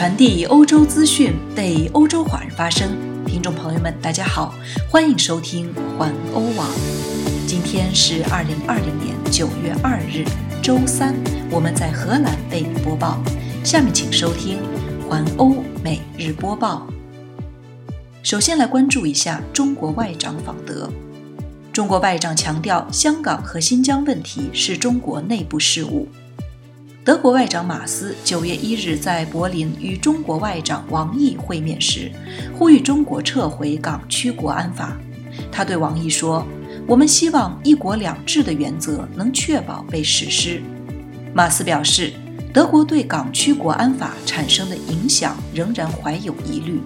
传递欧洲资讯，为欧洲华人发声。听众朋友们，大家好，欢迎收听环欧网。今天是2020年9月2日，周三，我们在荷兰为你播报。下面请收听环欧每日播报。首先来关注一下中国外长访德。中国外长强调，香港和新疆问题是中国内部事务。德国外长马斯9月1日在柏林与中国外长王毅会面时，呼吁中国撤回港区国安法。他对王毅说：“我们希望一国两制的原则能确保被实施。”马斯表示，德国对港区国安法产生的影响仍然怀有疑虑，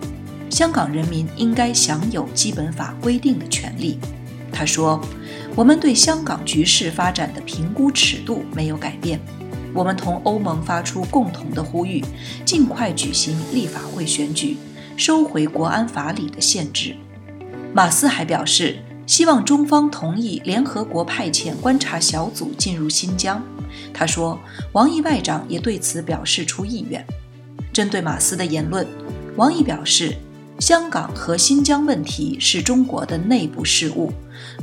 香港人民应该享有基本法规定的权利。他说：“我们对香港局势发展的评估尺度没有改变。”我们同欧盟发出共同的呼吁，尽快举行立法会选举，收回国安法里的限制。马斯还表示，希望中方同意联合国派遣观察小组进入新疆。他说，王毅外长也对此表示出意愿。针对马斯的言论，王毅表示，香港和新疆问题是中国的内部事务，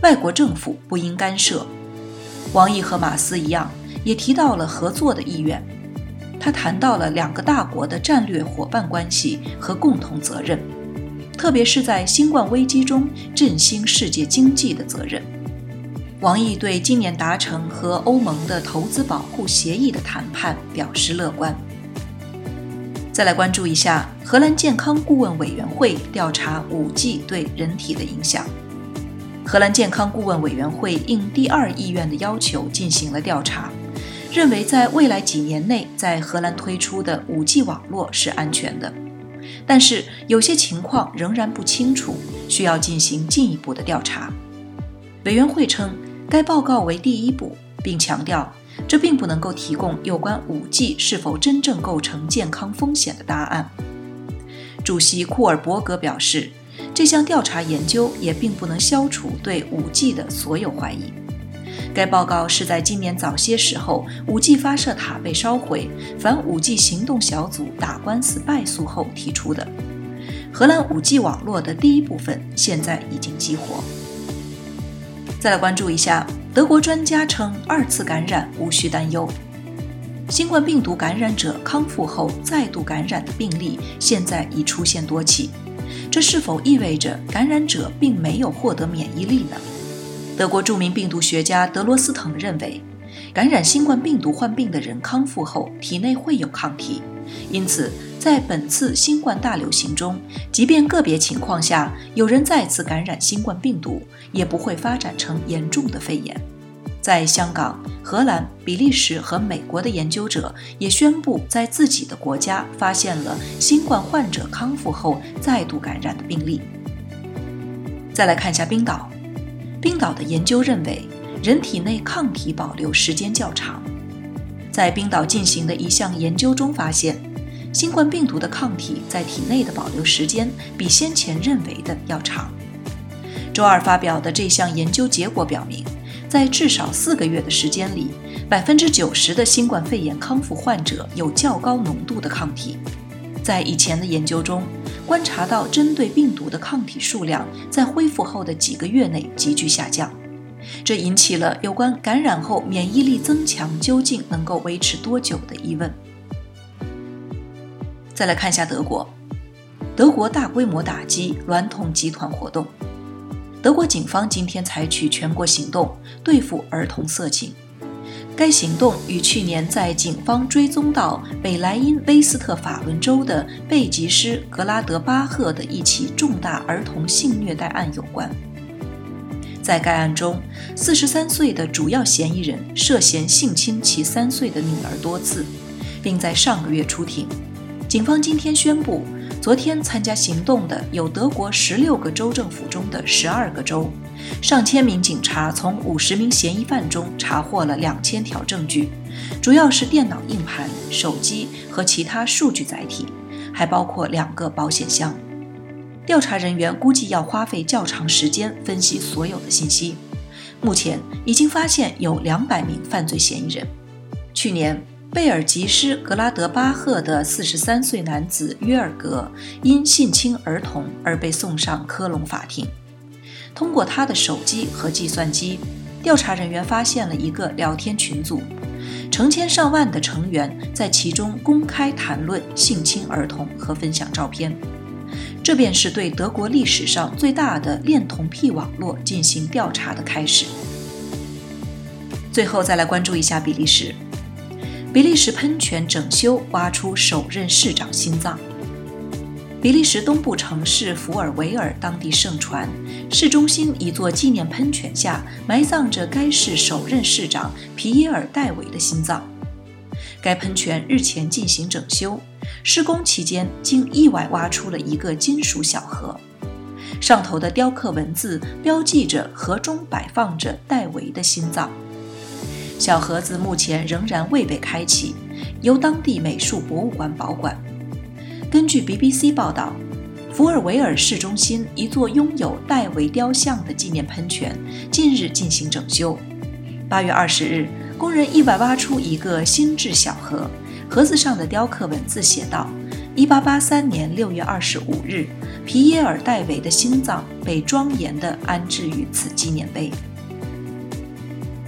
外国政府不应干涉。王毅和马斯一样，也提到了合作的意愿。他谈到了两个大国的战略伙伴关系和共同责任，特别是在新冠危机中振兴世界经济的责任。王毅对今年达成和欧盟的投资保护协议的谈判表示乐观。再来关注一下荷兰健康顾问委员会调查 5G 对人体的影响。荷兰健康顾问委员会应第二议院的要求进行了调查，认为在未来几年内在荷兰推出的 5G 网络是安全的，但是有些情况仍然不清楚，需要进行进一步的调查。委员会称，该报告为第一步，并强调这并不能够提供有关 5G 是否真正构成健康风险的答案。主席库尔伯格表示，这项调查研究也并不能消除对 5G 的所有怀疑。该报告是在今年早些时候 5G 发射塔被烧毁，反 5G 行动小组打官司败诉后提出的。荷兰 5G 网络的第一部分现在已经激活。再来关注一下，德国专家称二次感染无需担忧。新冠病毒感染者康复后再度感染的病例现在已出现多起，这是否意味着感染者并没有获得免疫力呢？德国著名病毒学家德罗斯滕认为，感染新冠病毒患病的人康复后体内会有抗体，因此在本次新冠大流行中，即便个别情况下有人再次感染新冠病毒，也不会发展成严重的肺炎。在香港、荷兰、比利时和美国的研究者也宣布，在自己的国家发现了新冠患者康复后再度感染的病例。再来看一下冰岛，冰岛的研究认为，人体内抗体保留时间较长。在冰岛进行的一项研究中发现，新冠病毒的抗体在体内的保留时间比先前认为的要长。周二发表的这项研究结果表明，在至少4个月的时间里，90%的新冠肺炎康复患者有较高浓度的抗体。在以前的研究中，观察到针对病毒的抗体数量在恢复后的几个月内急剧下降，这引起了有关感染后免疫力增强究竟能够维持多久的疑问。再来看一下德国，德国大规模打击娈童集团活动。德国警方今天采取全国行动对付儿童色情。该行动与去年在警方追踪到北莱茵威斯特法伦州的贝吉施格拉德巴赫的一起重大儿童性虐待案有关。在该案中，43岁的主要嫌疑人涉嫌性侵其3岁的女儿多次，并在上个月出庭。警方今天宣布，昨天参加行动的有德国16个州政府中的12个州，上千名警察从50名嫌疑犯中查获了2000条证据，主要是电脑硬盘、手机和其他数据载体，还包括2个保险箱。调查人员估计要花费较长时间分析所有的信息。目前已经发现有200名犯罪嫌疑人。去年贝尔吉斯格拉德巴赫的43岁男子约尔格因性侵儿童而被送上科隆法庭。通过他的手机和计算机，调查人员发现了一个聊天群组，成千上万的成员在其中公开谈论性侵儿童和分享照片。这便是对德国历史上最大的恋童癖网络进行调查的开始。最后再来关注一下比利时。比利时喷泉整修挖出首任市长心脏。比利时东部城市福尔维尔当地盛传，市中心一座纪念喷泉下埋葬着该市首任市长皮耶尔·戴维的心脏。该喷泉日前进行整修，施工期间竟意外挖出了一个金属小盒，上头的雕刻文字标记着盒中摆放着戴维的心脏。小盒子目前仍然未被开启，由当地美术博物馆保管。根据 BBC 报道，福尔维尔市中心一座拥有戴维雕像的纪念喷泉近日进行整修。8月20日，工人意外挖出一个新制小盒，盒子上的雕刻文字写道：1883年6月25日，皮耶尔·戴维的心脏被庄严地安置于此纪念碑。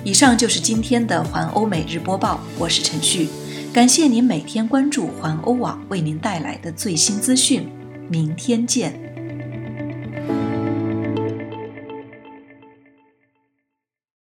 以上就是今天的环欧每日播报，我是陈旭，感谢您每天关注环欧网为您带来的最新资讯，明天见。